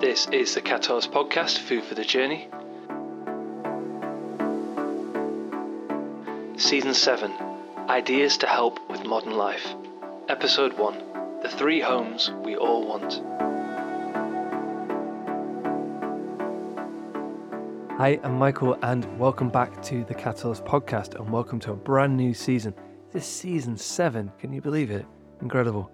This is the Kataholos Podcast, Food for the Journey, Season 7, Ideas to Help with Modern Life, Episode 1, The Three Homes We All Want. Hi, I'm Michael and welcome back to the Kataholos Podcast and welcome to a brand new season. This is Season 7, can you believe it? Incredible.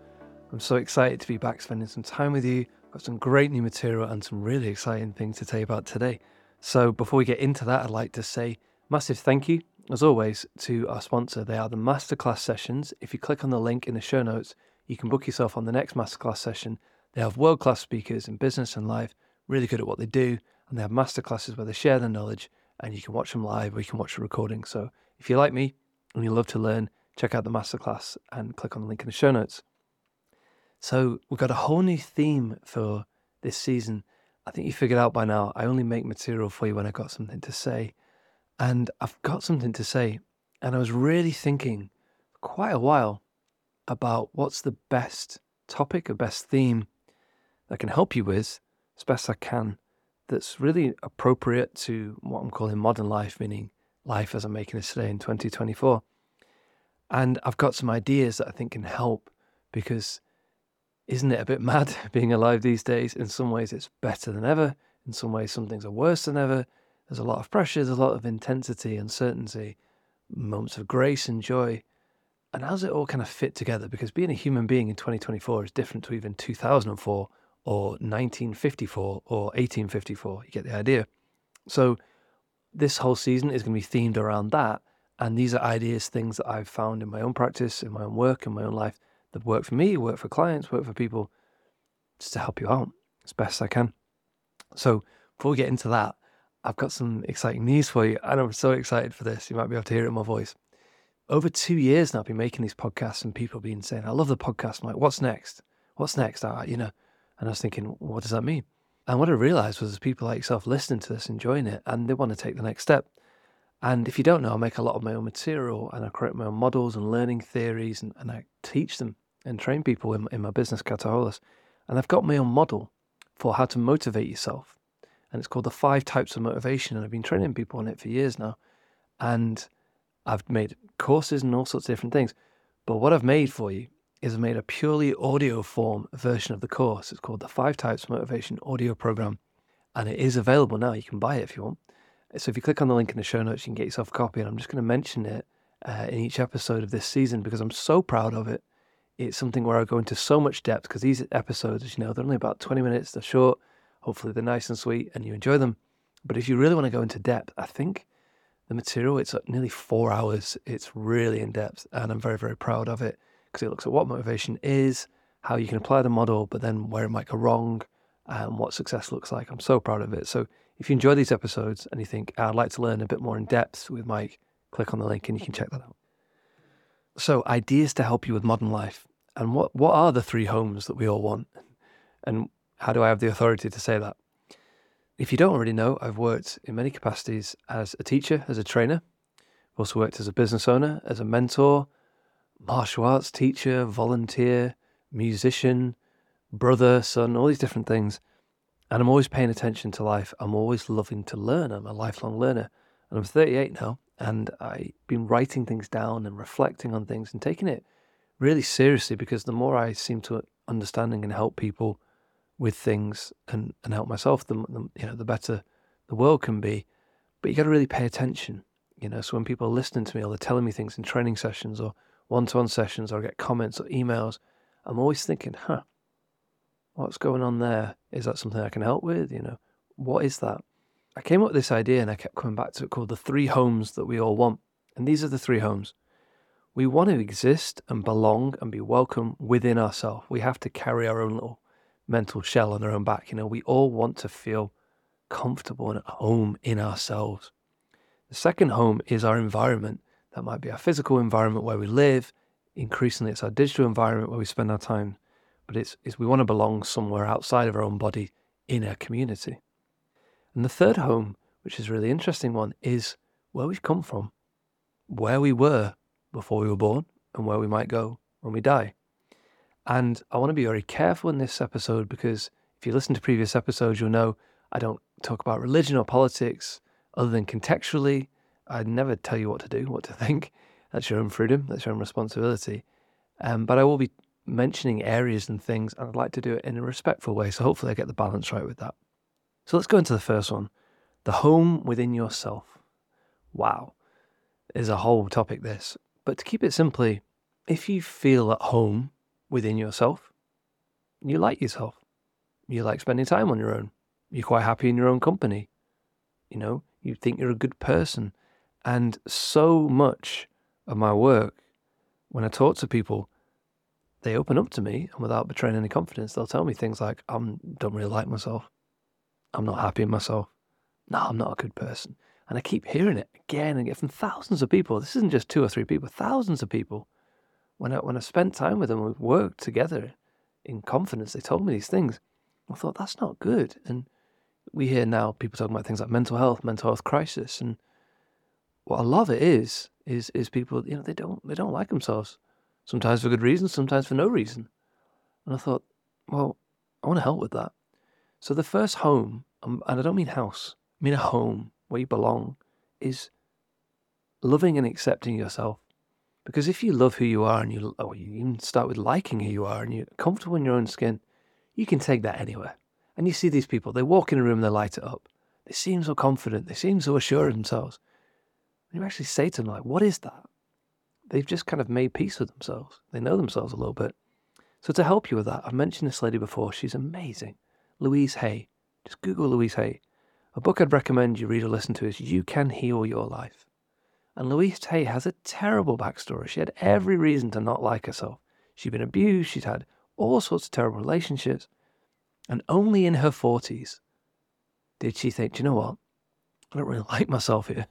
I'm so excited to be back spending some time with you. Got some great new material and some really exciting things to tell you about today. So before we get into that, I'd like to say massive thank you, as always, to our sponsor. They are the Masterclass Sessions. If you click on the link in the show notes, you can book yourself on the next Masterclass session. They have world-class speakers in business and life, really good at what they do, and they have masterclasses where they share their knowledge, and you can watch them live or you can watch a recording. So if you're like me and you love to learn, check out the Masterclass and click on the link in the show notes. So we've got a whole new theme for this season. I think you figured out by now, I only make material for you when I've got something to say. And I've got something to say. And I was really thinking for quite a while about what's the best topic or best theme that I can help you with as best I can, that's really appropriate to what I'm calling modern life, meaning life as I'm making it today in 2024. And I've got some ideas that I think can help, because isn't it a bit mad being alive these days? In some ways it's better than ever. In some ways some things are worse than ever. There's a lot of pressure, there's a lot of intensity, uncertainty, moments of grace and joy. And how's it all kind of fit together? Because being a human being in 2024 is different to even 2004 or 1954 or 1854. You get the idea. So this whole season is going to be themed around that. And these are ideas, things that I've found in my own practice, in my own work, in my own life, that work for me, work for clients, work for people, just to help you out as best I can. So before we get into that, I've got some exciting news for you, and I'm so excited for this. You might be able to hear it in my voice. Over 2 years now, I've been making these podcasts, and people have been saying, I love the podcast. I'm like, what's next? What's next? And I was thinking, what does that mean? And what I realized was there's people like yourself listening to this, enjoying it, and they want to take the next step. And if you don't know, I make a lot of my own material, and I create my own models and learning theories, and I teach them and train people in my business, Kataholos. And I've got my own model for how to motivate yourself. And it's called the 5 Types of Motivation. And I've been training people on it for years now. And I've made courses and all sorts of different things. But what I've made for you is I've made a purely audio form version of the course. It's called the 5 Types of Motivation Audio Program. And it is available now. You can buy it if you want. So if you click on the link in the show notes, you can get yourself a copy. And I'm just going to mention it in each episode of this season because I'm so proud of it. It's something where I go into so much depth because these episodes, as you know, they're only about 20 minutes. They're short. Hopefully they're nice and sweet and you enjoy them. But if you really want to go into depth, I think the material, it's like nearly 4 hours. It's really in depth. And I'm very, very proud of it because it looks at what motivation is, how you can apply the model, but then where it might go wrong and what success looks like. I'm so proud of it. So if you enjoy these episodes and you think, I'd like to learn a bit more in depth with Mike, click on the link and you can check that out. So ideas to help you with modern life. And what are the three homes that we all want? And how do I have the authority to say that? If you don't already know, I've worked in many capacities as a teacher, as a trainer. I've also worked as a business owner, as a mentor, martial arts teacher, volunteer, musician, brother, son, all these different things. And I'm always paying attention to life. I'm always loving to learn. I'm a lifelong learner. And I'm 38 now. And I've been writing things down and reflecting on things and taking it really seriously, because the more I seem to understanding and help people with things and help myself, the better the world can be. But you got to really pay attention, So when people are listening to me or they're telling me things in training sessions or one-to-one sessions or I get comments or emails, I'm always thinking, what's going on there? Is that something I can help with? What is that? I came up with this idea and I kept coming back to it, called the three homes that we all want. And these are the three homes. We want to exist and belong and be welcome within ourselves. We have to carry our own little mental shell on our own back. We all want to feel comfortable and at home in ourselves. The second home is our environment. That might be our physical environment where we live. Increasingly, it's our digital environment where we spend our time. But it's we want to belong somewhere outside of our own body in our community. And the third home, which is a really interesting one, is where we've come from, where we were before we were born, and where we might go when we die. And I want to be very careful in this episode because If you listen to previous episodes, you'll know I don't talk about religion or politics other than contextually. I'd never tell you what to do, what to think. That's your own freedom. That's your own responsibility. But I will be mentioning areas and things, and I'd like to do it in a respectful way. So hopefully I get the balance right with that. So let's go into the first one. The home within yourself. Wow. Is a whole topic this. But to keep it simply, if you feel at home within yourself, you like yourself. You like spending time on your own. You're quite happy in your own company. You know, you think you're a good person. And so much of my work, when I talk to people, they open up to me, and without betraying any confidence, they'll tell me things like, I don't really like myself. I'm not happy in myself. No, I'm not a good person. And I keep hearing it again and again from thousands of people. This isn't just 2 or 3 people, thousands of people. When I spent time with them, we've worked together in confidence, they told me these things. I thought, that's not good. And we hear now people talking about things like mental health crisis. And what I love it is people, you know, they don't like themselves. Sometimes for good reason, sometimes for no reason. And I thought, well, I want to help with that. So the first home, and I don't mean house, I mean a home where you belong, is loving and accepting yourself. Because if you love who you are, and you even start with liking who you are, and you're comfortable in your own skin, you can take that anywhere. And you see these people, they walk in a room, they light it up. They seem so confident, they seem so assured of themselves. And you actually say to them, like, what is that? They've just kind of made peace with themselves. They know themselves a little bit. So to help you with that, I've mentioned this lady before. She's amazing. Louise Hay. Just Google Louise Hay. A book I'd recommend you read or listen to is You Can Heal Your Life. And Louise Hay has a terrible backstory. She had every reason to not like herself. She'd been abused. She'd had all sorts of terrible relationships. And only in her 40s did she think, do you know what? I don't really like myself here.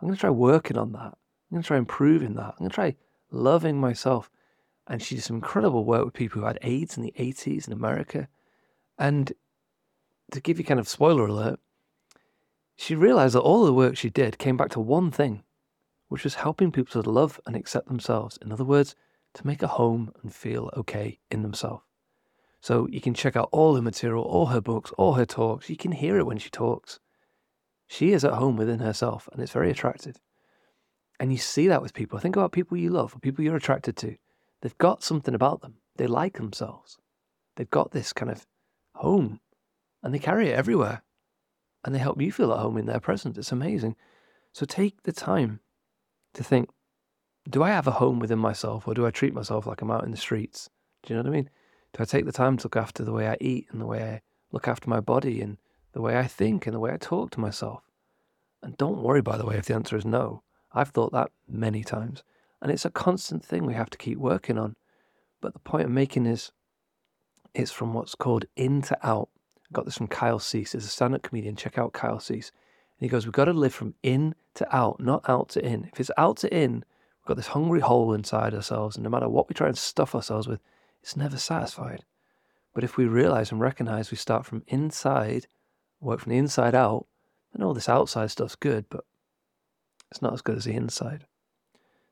I'm going to try working on that. I'm going to try improving that. I'm going to try loving myself. And she did some incredible work with people who had AIDS in the 80s in America. And to give you kind of spoiler alert, she realized that all of the work she did came back to one thing, which was helping people to love and accept themselves. In other words, to make a home and feel okay in themselves. So you can check out all her material, all her books, all her talks. You can hear it when she talks. She is at home within herself, and it's very attractive. And you see that with people. Think about people you love or people you're attracted to. They've got something about them. They like themselves. They've got this kind of home, and they carry it everywhere. And they help you feel at home in their presence. It's amazing. So take the time to think, do I have a home within myself, or do I treat myself like I'm out in the streets? Do you know what I mean? Do I take the time to look after the way I eat, and the way I look after my body, and the way I think, and the way I talk to myself? And don't worry, by the way, if the answer is no. I've thought that many times. And it's a constant thing we have to keep working on. But the point I'm making is, it's from what's called in to out. I got this from Kyle Cease. He's a stand-up comedian. Check out Kyle Cease. And he goes, we've got to live from in to out, not out to in. If it's out to in, we've got this hungry hole inside ourselves. And no matter what we try and stuff ourselves with, it's never satisfied. But if we realize and recognize we start from inside, work from the inside out, then all this outside stuff's good, but it's not as good as the inside.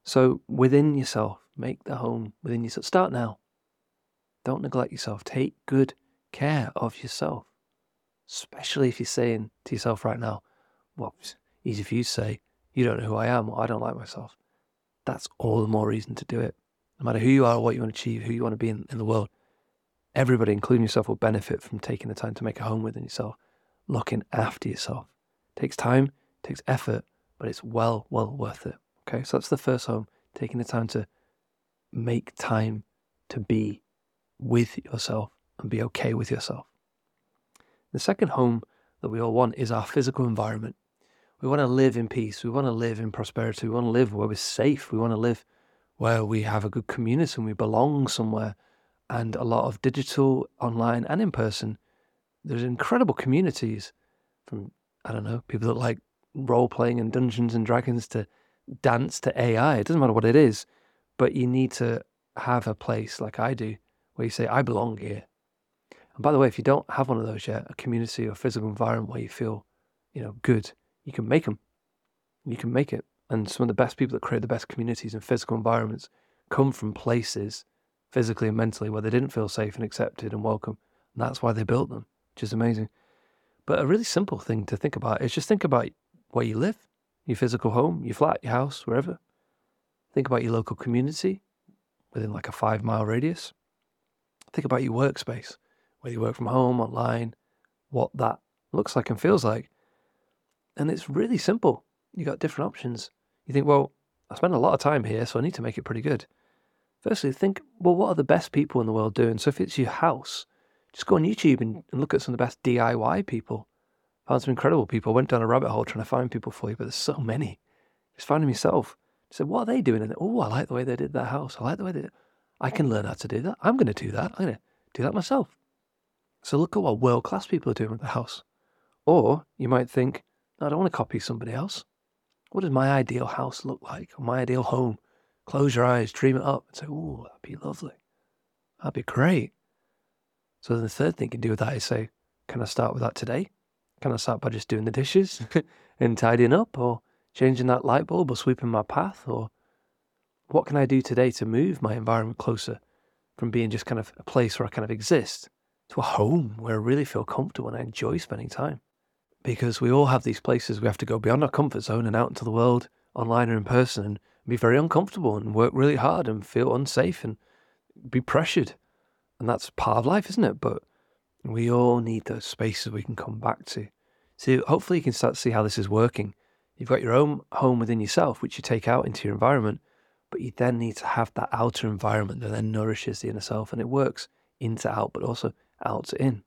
So within yourself, make the home within yourself. Start now. Don't neglect yourself. Take good care of yourself. Especially if you're saying to yourself right now, well, it's easy for you to say, you don't know who I am, or I don't like myself. That's all the more reason to do it. No matter who you are, what you want to achieve, who you want to be in the world, everybody, including yourself, will benefit from taking the time to make a home within yourself, looking after yourself. It takes time, it takes effort, but it's well worth it. Okay, so that's the first home, taking the time to make time to be with yourself and be okay with yourself. The second home that we all want is our physical environment. We want to live in peace. We want to live in prosperity. We want to live where we're safe. We want to live where we have a good community and we belong somewhere. And a lot of digital, online, and in person, there's incredible communities from, I don't know, people that like role-playing in Dungeons and Dragons to dance to AI. It doesn't matter what it is, but you need to have a place like I do where you say, I belong here. And by the way, if you don't have one of those yet, a community or physical environment where you feel, you know, good, you can make them. You can make it. And some of the best people that create the best communities and physical environments come from places physically and mentally where they didn't feel safe and accepted and welcome. And that's why they built them, which is amazing. But a really simple thing to think about is just think about where you live, your physical home, your flat, your house, wherever. Think about your local community within like a 5-mile radius. Think about your workspace, whether you work from home, online, what that looks like and feels like. And it's really simple. You got different options. You think, well, I spend a lot of time here, so I need to make it pretty good. Firstly, think, well, what are the best people in the world doing? So if it's your house, just go on YouTube and look at some of the best DIY people. Found some incredible people. Went down a rabbit hole trying to find people for you, but there's so many. Just find them yourself. Just say, what are they doing in it? Oh, I like the way they did that house. I like the way they did it. I can learn how to do that. I'm going to do that. I'm going to do that myself. So look at what world-class people are doing with the house. Or you might think, no, I don't want to copy somebody else. What does my ideal house look like? Or my ideal home? Close your eyes, dream it up, and say, oh, that'd be lovely. That'd be great. So then the third thing you can do with that is say, can I start with that today? Can I start by just doing the dishes and tidying up, or changing that light bulb, or sweeping my path? Or what can I do today to move my environment closer from being just kind of a place where I kind of exist to a home where I really feel comfortable and I enjoy spending time? Because we all have these places we have to go beyond our comfort zone and out into the world, online or in person, and be very uncomfortable and work really hard and feel unsafe and be pressured. And that's part of life, isn't it? But we all need those spaces we can come back to. So hopefully you can start to see how this is working. You've got your own home within yourself, which you take out into your environment, but you then need to have that outer environment that then nourishes the inner self, and it works in to out, but also out to in.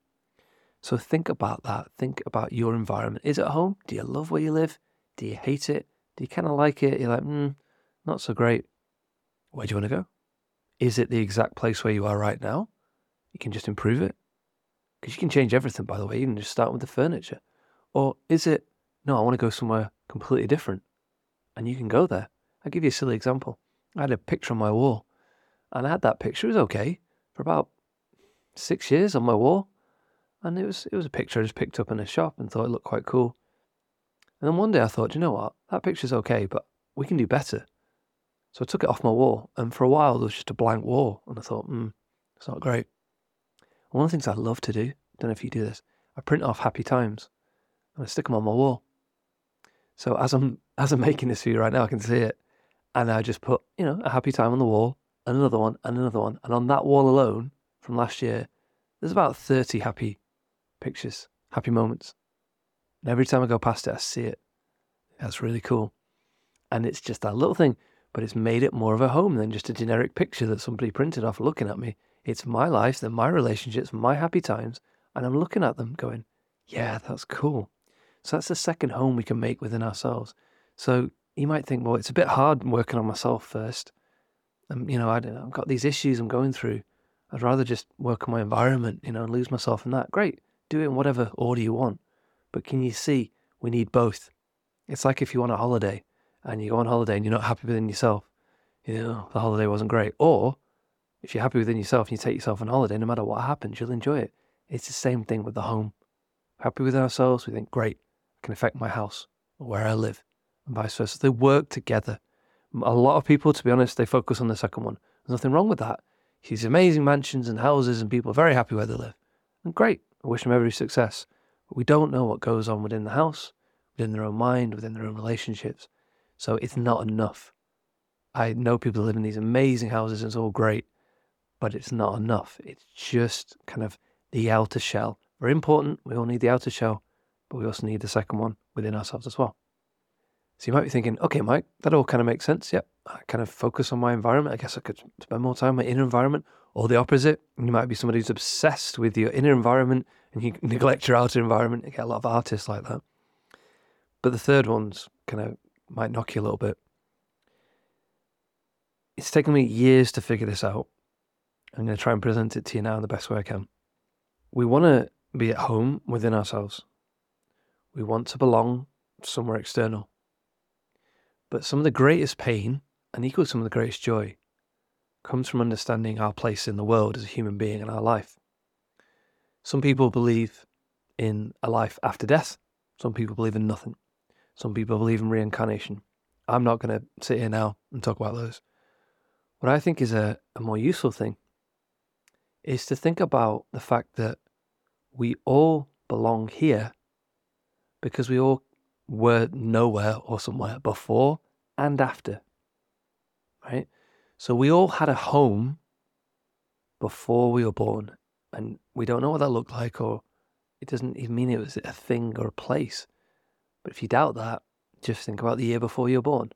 So think about that. Think about your environment. Is it home? Do you love where you live? Do you hate it? Do you kind of like it? You're like, not so great. Where do you want to go? Is it the exact place where you are right now? You can just improve it. Because you can change everything, by the way, even just starting with the furniture. Or is it, no, I want to go somewhere completely different. And you can go there. I'll give you a silly example. I had a picture on my wall. And I had that picture, it was okay, for about 6 years on my wall. And it was a picture I just picked up in a shop and thought it looked quite cool. And then one day I thought, you know what, that picture's okay, but we can do better. So I took it off my wall, and for a while there was just a blank wall, and I thought, it's not great. One of the things I love to do, I don't know if you do this, I print off happy times, and I stick them on my wall. So as I'm making this for you right now, I can see it, and I just put, a happy time on the wall, and another one, and another one, and on that wall alone, from last year, there's about 30 happy pictures, happy moments. And every time I go past it, I see it. That's really cool. And it's just that little thing, but it's made it more of a home than just a generic picture that somebody printed off looking at me. It's my life, then my relationships, my happy times, and I'm looking at them going, yeah, that's cool. So that's the second home we can make within ourselves. So you might think, well, it's a bit hard working on myself first. I've got these issues I'm going through. I'd rather just work on my environment, and lose myself in that. Great, do it in whatever order you want. But can you see we need both? It's like if you want a holiday, and you go on holiday and you're not happy within yourself, the holiday wasn't great. Or if you're happy within yourself and you take yourself on holiday, no matter what happens, you'll enjoy it. It's the same thing with the home. Happy with ourselves, we think, great, I can affect my house or where I live, and vice versa. They work together. A lot of people, to be honest, they focus on the second one. There's nothing wrong with that. These amazing mansions and houses, and people are very happy where they live. And great, I wish them every success. But we don't know what goes on within the house, within their own mind, within their own relationships. So it's not enough. I know people live in these amazing houses and it's all great, but it's not enough. It's just kind of the outer shell. Very important, we all need the outer shell, but we also need the second one within ourselves as well. So you might be thinking, okay, Mike, that all kind of makes sense. Yep, I kind of focus on my environment. I guess I could spend more time in my inner environment, or the opposite. You might be somebody who's obsessed with your inner environment and you neglect your outer environment. You get a lot of artists like that. But the third one's kind of might knock you a little bit. It's taken me years to figure this out. I'm going to try and present it to you now in the best way I can. We want to be at home within ourselves. We want to belong somewhere external. But some of the greatest pain, and equally some of the greatest joy, comes from understanding our place in the world as a human being and our life. Some people believe in a life after death. Some people believe in nothing. Some people believe in reincarnation. I'm not going to sit here now and talk about those. What I think is a more useful thing is to think about the fact that we all belong here because we all were nowhere or somewhere before and after, right? So we all had a home before we were born, and we don't know what that looked like, or it doesn't even mean it was a thing or a place. But if you doubt that, just think about the year before you were born.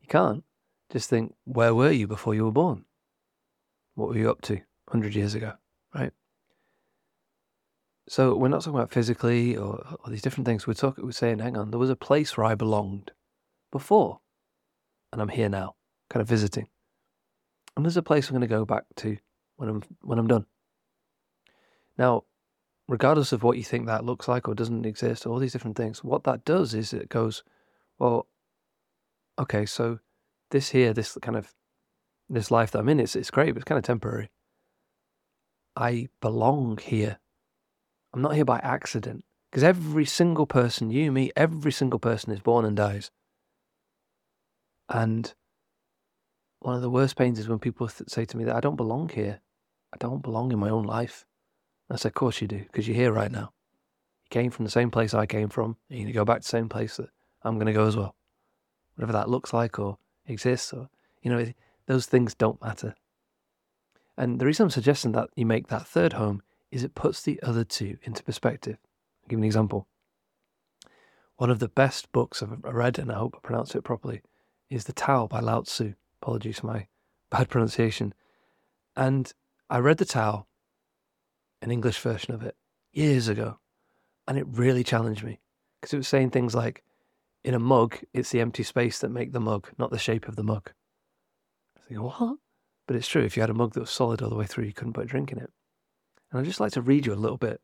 You can't. Just think, where were you before you were born? What were you up to 100 years ago, right? So we're not talking about physically or these different things. We're saying, hang on, there was a place where I belonged before, and I'm here now, kind of visiting. And there's a place I'm going to go back to when I'm done. Now, regardless of what you think that looks like or doesn't exist, all these different things, what that does is it goes, well, okay, so this life that I'm in, it's great, but it's kind of temporary. I belong here. I'm not here by accident, because every single person you meet, every single person is born and dies. And one of the worst pains is when people say to me that I don't belong here. I don't belong in my own life. I said, of course you do, because you're here right now. You came from the same place I came from. You're going to go back to the same place that I'm going to go as well. Whatever that looks like or exists, or, those things don't matter. And the reason I'm suggesting that you make that third home is it puts the other two into perspective. I'll give you an example. One of the best books I've read, and I hope I pronounce it properly, is The Tao by Lao Tzu. Apologies for my bad pronunciation. And I read The Tao, an English version of it, years ago, and it really challenged me, because it was saying things like, in a mug, it's the empty space that make the mug, not the shape of the mug. I think, what? But it's true. If you had a mug that was solid all the way through, you couldn't put a drink in it. And I'd just like to read you a little bit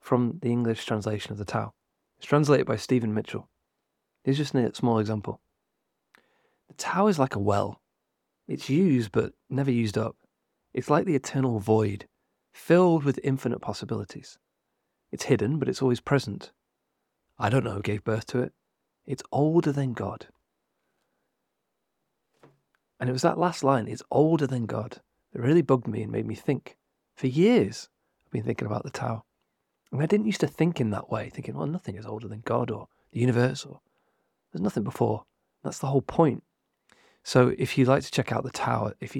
from the English translation of The Tao. It's translated by Stephen Mitchell. Here's just a small example. The Tao is like a well. It's used but never used up. It's like the eternal void, filled with infinite possibilities. It's hidden, but it's always present. I don't know who gave birth to it. It's older than God. And it was that last line, it's older than God, that really bugged me and made me think. For years, I've been thinking about the Tao. And I didn't used to think in that way, thinking, well, nothing is older than God or the universe, or there's nothing before. That's the whole point. So if you'd like to check out the Tao, if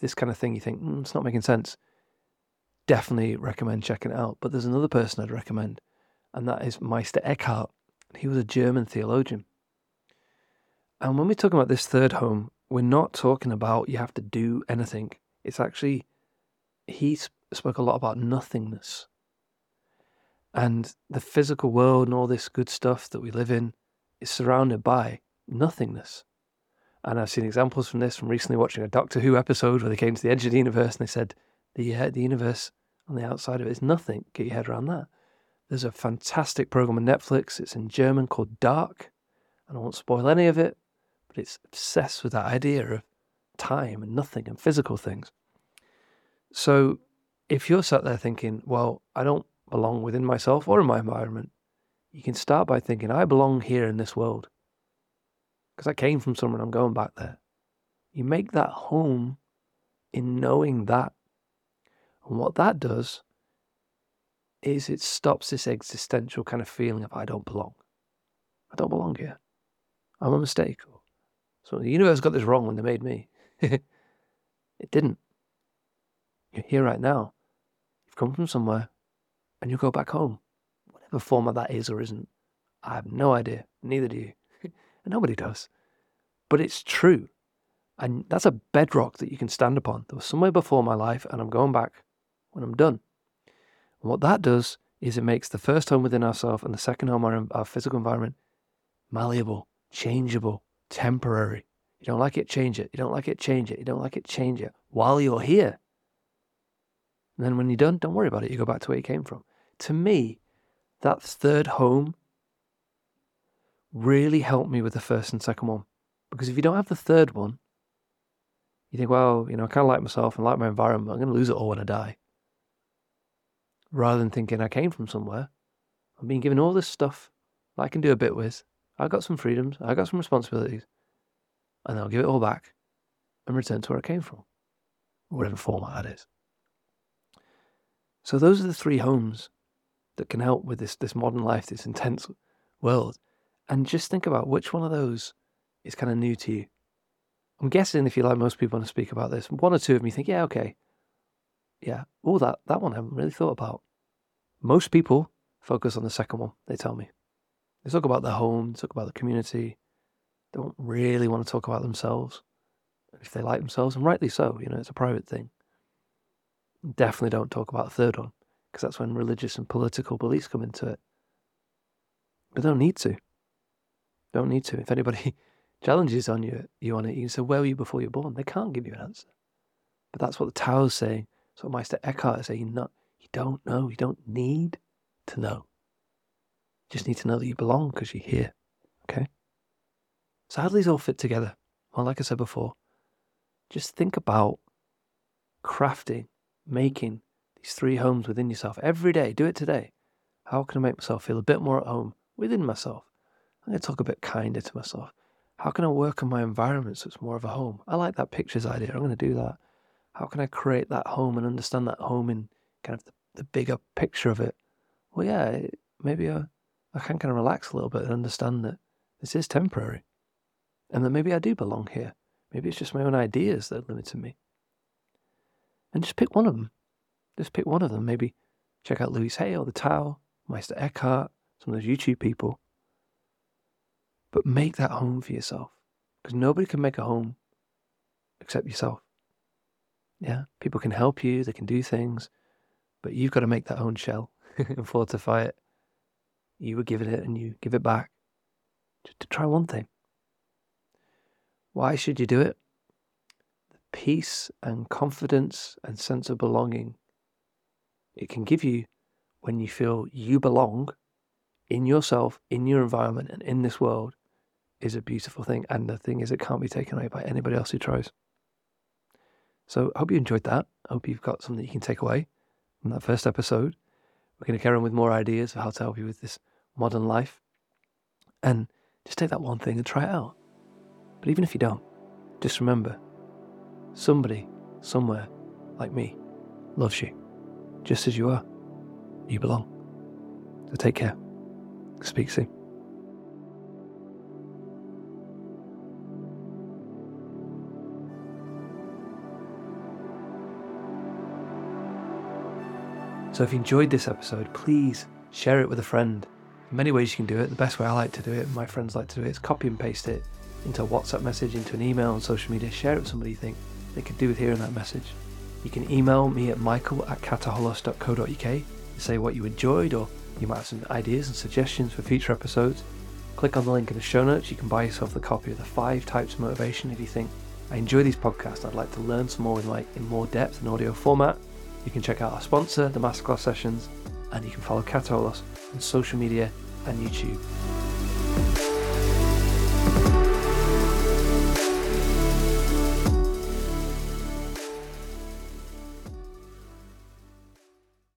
this kind of thing, you think, it's not making sense, definitely recommend checking it out. But there's another person I'd recommend, and that is Meister Eckhart. He was a German theologian. And when we're talking about this third home, we're not talking about you have to do anything. It's actually, he spoke a lot about nothingness. And the physical world and all this good stuff that we live in is surrounded by nothingness. And I've seen examples from this from recently watching a Doctor Who episode where they came to the edge of the universe and they said, the universe on the outside of it is nothing. Get your head around that. There's a fantastic program on Netflix. It's in German called Dark. And I won't spoil any of it, but it's obsessed with that idea of time and nothing and physical things. So if you're sat there thinking, well, I don't belong within myself or in my environment, you can start by thinking, I belong here in this world because I came from somewhere and I'm going back there. You make that home in knowing that. And what that does is it stops this existential kind of feeling of I don't belong. I don't belong here. I'm a mistake. So the universe got this wrong when they made me. It didn't. You're here right now. You've come from somewhere and you'll go back home. Whatever form of that is or isn't, I have no idea. Neither do you. And nobody does. But it's true. And that's a bedrock that you can stand upon. There was somewhere before my life and I'm going back when I'm done. And what that does is it makes the first home within ourselves and the second home, our physical environment, malleable, changeable, temporary. You don't like it, change it. You don't like it, change it. You don't like it, change it. While you're here. And then when you're done, don't worry about it. You go back to where you came from. To me, that third home really helped me with the first and second one. Because if you don't have the third one, you think, well, I kind of like myself and like my environment. I'm going to lose it all when I die. Rather than thinking I came from somewhere, I'm being given all this stuff that I can do a bit with. I got some freedoms. I got some responsibilities. And I'll give it all back and return to where I came from, whatever format that is. So those are the three homes that can help with this modern life, this intense world. And just think about which one of those is kind of new to you. I'm guessing, if you like, most people want to speak about this. One or two of them you think, yeah, okay. Yeah, oh, that one I haven't really thought about. Most people focus on the second one, they tell me. They talk about their home, talk about the community. They don't really want to talk about themselves, if they like themselves, and rightly so, it's a private thing. Definitely don't talk about the third one, because that's when religious and political beliefs come into it. But they don't need to. If anybody challenges on you on it, you can say, where were you before you were born? They can't give you an answer. But that's what the Tao is saying. That's what Meister Eckhart is saying. You don't know. You don't need to know. You just need to know that you belong because you're here. Okay? So how do these all fit together? Well, like I said before, just think about crafting, making these three homes within yourself every day. Do it today. How can I make myself feel a bit more at home within myself? I'm going to talk a bit kinder to myself. How can I work on my environment so it's more of a home? I like that pictures idea. I'm going to do that. How can I create that home and understand that home in kind of the bigger picture of it? Well, yeah, maybe I can kind of relax a little bit and understand that this is temporary and that maybe I do belong here. Maybe it's just my own ideas that are limiting me. And just pick one of them. Maybe check out Louise Hay or The Tao, Meister Eckhart, some of those YouTube people. But make that home for yourself, because nobody can make a home except yourself. Yeah, people can help you, they can do things, but you've got to make that own shell and fortify it. You were given it and you give it back. Just to try one thing. Why should you do it? The peace and confidence and sense of belonging it can give you when you feel you belong in yourself, in your environment, and in this world is a beautiful thing. And the thing is, it can't be taken away by anybody else who tries. So I hope you enjoyed that. I hope you've got something that you can take away from that first episode. We're going to carry on with more ideas of how to help you with this modern life. And just take that one thing and try it out. But even if you don't, just remember, somebody, somewhere, like me, loves you. Just as you are. You belong. So take care. Speak soon. So if you enjoyed this episode, please share it with a friend. In many ways you can do it. The best way I like to do it, and my friends like to do it, is copy and paste it into a WhatsApp message, into an email on social media. Share it with somebody you think they could do with hearing that message. You can email me at michael@kataholos.co.uk to say what you enjoyed, or you might have some ideas and suggestions for future episodes. Click on the link in the show notes. You can buy yourself the copy of the 5 Types of Motivation if you think, I enjoy these podcasts, I'd like to learn some more in more depth in audio format. You can check out our sponsor, the Masterclass Sessions, and you can follow Kataholos on social media and YouTube.